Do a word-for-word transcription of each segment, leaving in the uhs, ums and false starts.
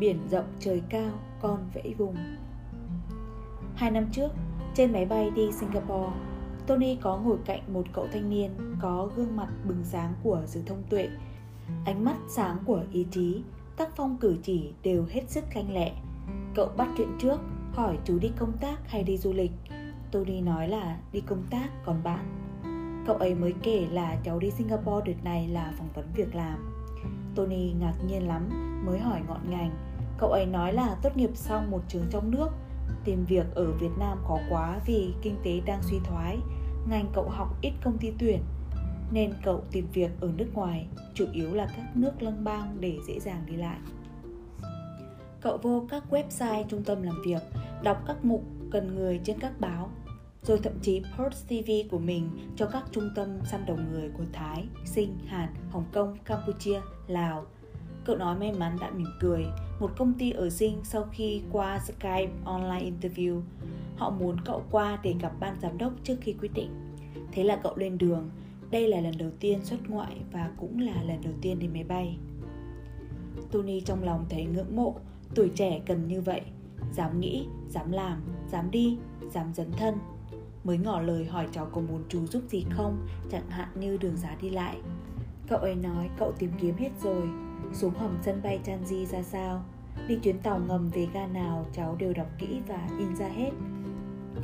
Biển rộng trời cao, con vẫy vùng. Hai năm trước, trên máy bay đi Singapore, Tony có ngồi cạnh một cậu thanh niên có gương mặt bừng sáng của sự thông tuệ, ánh mắt sáng của ý chí, tác phong cử chỉ đều hết sức lanh lẹ. Cậu bắt chuyện trước, hỏi chú đi công tác hay đi du lịch. Tony nói là đi công tác, còn bạn? Cậu ấy mới kể là cháu đi Singapore đợt này là phỏng vấn việc làm. Tony ngạc nhiên lắm, mới hỏi ngọn ngành. Cậu ấy nói là tốt nghiệp xong một trường trong nước. Tìm việc ở Việt Nam khó quá vì kinh tế đang suy thoái, ngành cậu học ít công ty tuyển, nên cậu tìm việc ở nước ngoài, chủ yếu là các nước lân bang để dễ dàng đi lại. Cậu vô các website trung tâm làm việc, đọc các mục cần người trên các báo, rồi thậm chí post ti vi của mình cho các trung tâm săn đầu người của Thái, Sinh, Hàn, Hồng Kông, Campuchia, Lào. Cậu nói may mắn đã mỉm cười. Một công ty ở Sinh sau khi qua Skype online interview, họ muốn cậu qua để gặp ban giám đốc trước khi quyết định. Thế là cậu lên đường. Đây là lần đầu tiên xuất ngoại và cũng là lần đầu tiên đi máy bay. Tony trong lòng thấy ngưỡng mộ, tuổi trẻ cần như vậy. Dám nghĩ, dám làm, dám đi, dám dấn thân. Mới ngỏ lời hỏi cháu có muốn chú giúp gì không, chẳng hạn như đường giá đi lại. Cậu ấy nói cậu tìm kiếm hết rồi, xuống hầm sân bay Changi ra sao, đi chuyến tàu ngầm về ga nào cháu đều đọc kỹ và in ra hết.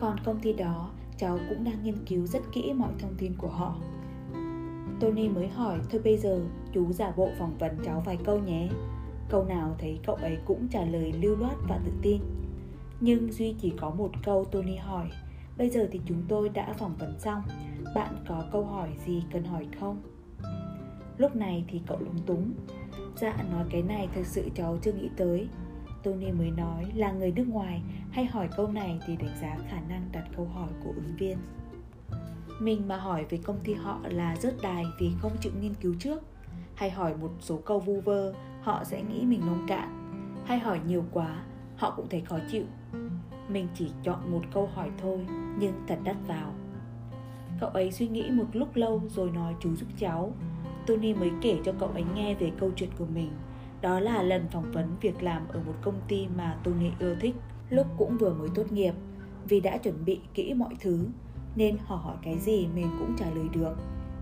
Còn công ty đó, cháu cũng đang nghiên cứu rất kỹ mọi thông tin của họ. Tony mới hỏi, thôi bây giờ chú giả bộ phỏng vấn cháu vài câu nhé. Câu nào thấy cậu ấy cũng trả lời lưu loát và tự tin. Nhưng duy chỉ có một câu Tony hỏi, bây giờ thì chúng tôi đã phỏng vấn xong, bạn có câu hỏi gì cần hỏi không? Lúc này thì cậu lúng túng. Dạ nói cái này thật sự cháu chưa nghĩ tới. Tony mới nói là người nước ngoài hay hỏi câu này thì đánh giá khả năng đặt câu hỏi của ứng viên. Mình mà hỏi về công ty họ là rớt đài vì không chịu nghiên cứu trước. Hay hỏi một số câu vu vơ, họ sẽ nghĩ mình nông cạn. Hay hỏi nhiều quá, họ cũng thấy khó chịu. Mình chỉ chọn một câu hỏi thôi, nhưng thật đắt vào. Cậu ấy suy nghĩ một lúc lâu rồi nói chú giúp cháu. Tony mới kể cho cậu ấy nghe về câu chuyện của mình. Đó là lần phỏng vấn việc làm ở một công ty mà Tony ưa thích. Lúc cũng vừa mới tốt nghiệp, vì đã chuẩn bị kỹ mọi thứ, nên họ hỏi cái gì mình cũng trả lời được.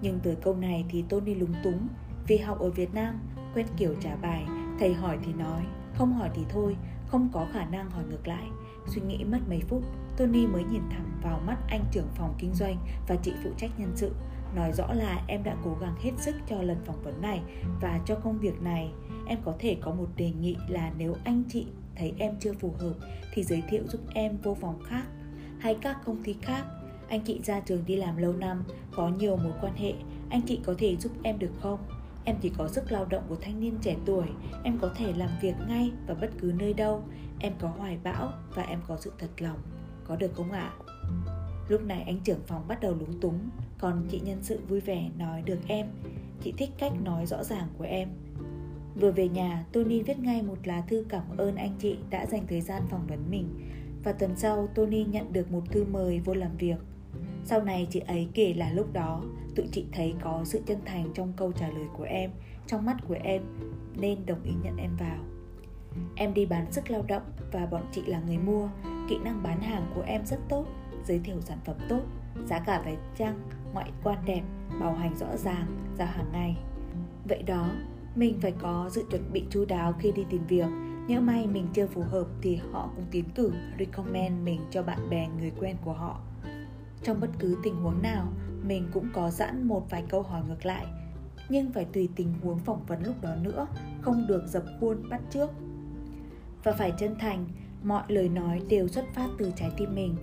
Nhưng tới câu này thì Tony lúng túng, vì học ở Việt Nam, quen kiểu trả bài, thầy hỏi thì nói, không hỏi thì thôi, không có khả năng hỏi ngược lại. Suy nghĩ mất mấy phút, Tony mới nhìn thẳng vào mắt anh trưởng phòng kinh doanh và chị phụ trách nhân sự, nói rõ là em đã cố gắng hết sức cho lần phỏng vấn này và cho công việc này. Em có thể có một đề nghị là nếu anh chị thấy em chưa phù hợp thì giới thiệu giúp em vô phòng khác hay các công ty khác. Anh chị ra trường đi làm lâu năm, có nhiều mối quan hệ, anh chị có thể giúp em được không? Em chỉ có sức lao động của thanh niên trẻ tuổi, em có thể làm việc ngay và bất cứ nơi đâu. Em có hoài bão và em có sự thật lòng, có được không ạ? Lúc này anh trưởng phòng bắt đầu lúng túng, còn chị nhân sự vui vẻ nói được em, chị thích cách nói rõ ràng của em. Vừa về nhà, Tony viết ngay một lá thư cảm ơn anh chị đã dành thời gian phỏng vấn mình. Và tuần sau, Tony nhận được một thư mời vô làm việc. Sau này chị ấy kể là lúc đó, tụi chị thấy có sự chân thành trong câu trả lời của em, trong mắt của em, nên đồng ý nhận em vào. Em đi bán sức lao động và bọn chị là người mua, kỹ năng bán hàng của em rất tốt, giới thiệu sản phẩm tốt, giá cả phải chăng, ngoại quan đẹp, bảo hành rõ ràng, giao hàng ngày. Vậy đó, mình phải có sự chuẩn bị chu đáo khi đi tìm việc. Nhỡ may mình chưa phù hợp thì họ cũng tiến cử, recommend mình cho bạn bè người quen của họ. Trong bất cứ tình huống nào, mình cũng có sẵn một vài câu hỏi ngược lại, nhưng phải tùy tình huống phỏng vấn lúc đó nữa, không được dập khuôn bắt chước. Và phải chân thành, mọi lời nói đều xuất phát từ trái tim mình.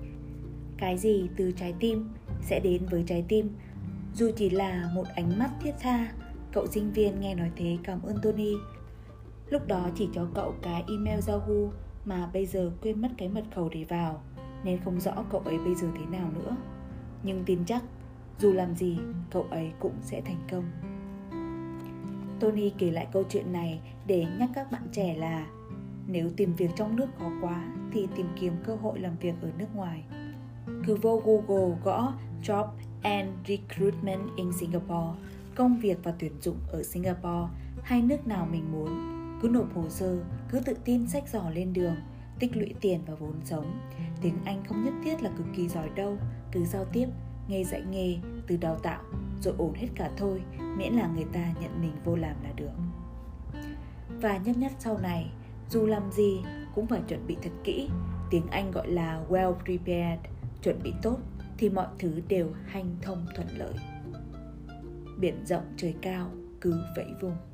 Cái gì từ trái tim sẽ đến với trái tim, dù chỉ là một ánh mắt thiết tha. Cậu sinh viên nghe nói thế cảm ơn Tony. Lúc đó chỉ cho cậu cái email Yahoo mà bây giờ quên mất cái mật khẩu để vào, nên không rõ cậu ấy bây giờ thế nào nữa. Nhưng tin chắc, dù làm gì, cậu ấy cũng sẽ thành công. Tony kể lại câu chuyện này để nhắc các bạn trẻ là nếu tìm việc trong nước khó quá thì tìm kiếm cơ hội làm việc ở nước ngoài. Cứ vô Google gõ Job and Recruitment in Singapore, công việc và tuyển dụng ở Singapore hay nước nào mình muốn. Cứ nộp hồ sơ, cứ tự tin xách giỏ lên đường, tích lũy tiền và vốn sống. Tiếng Anh không nhất thiết là cực kỳ giỏi đâu, từ giao tiếp, nghề dạy nghề, từ đào tạo, rồi ổn hết cả thôi, miễn là người ta nhận mình vô làm là được. Và nhất nhất sau này, dù làm gì cũng phải chuẩn bị thật kỹ, tiếng Anh gọi là well prepared, chuẩn bị tốt thì mọi thứ đều hanh thông thuận lợi. Biển rộng trời cao cứ vẫy vùng.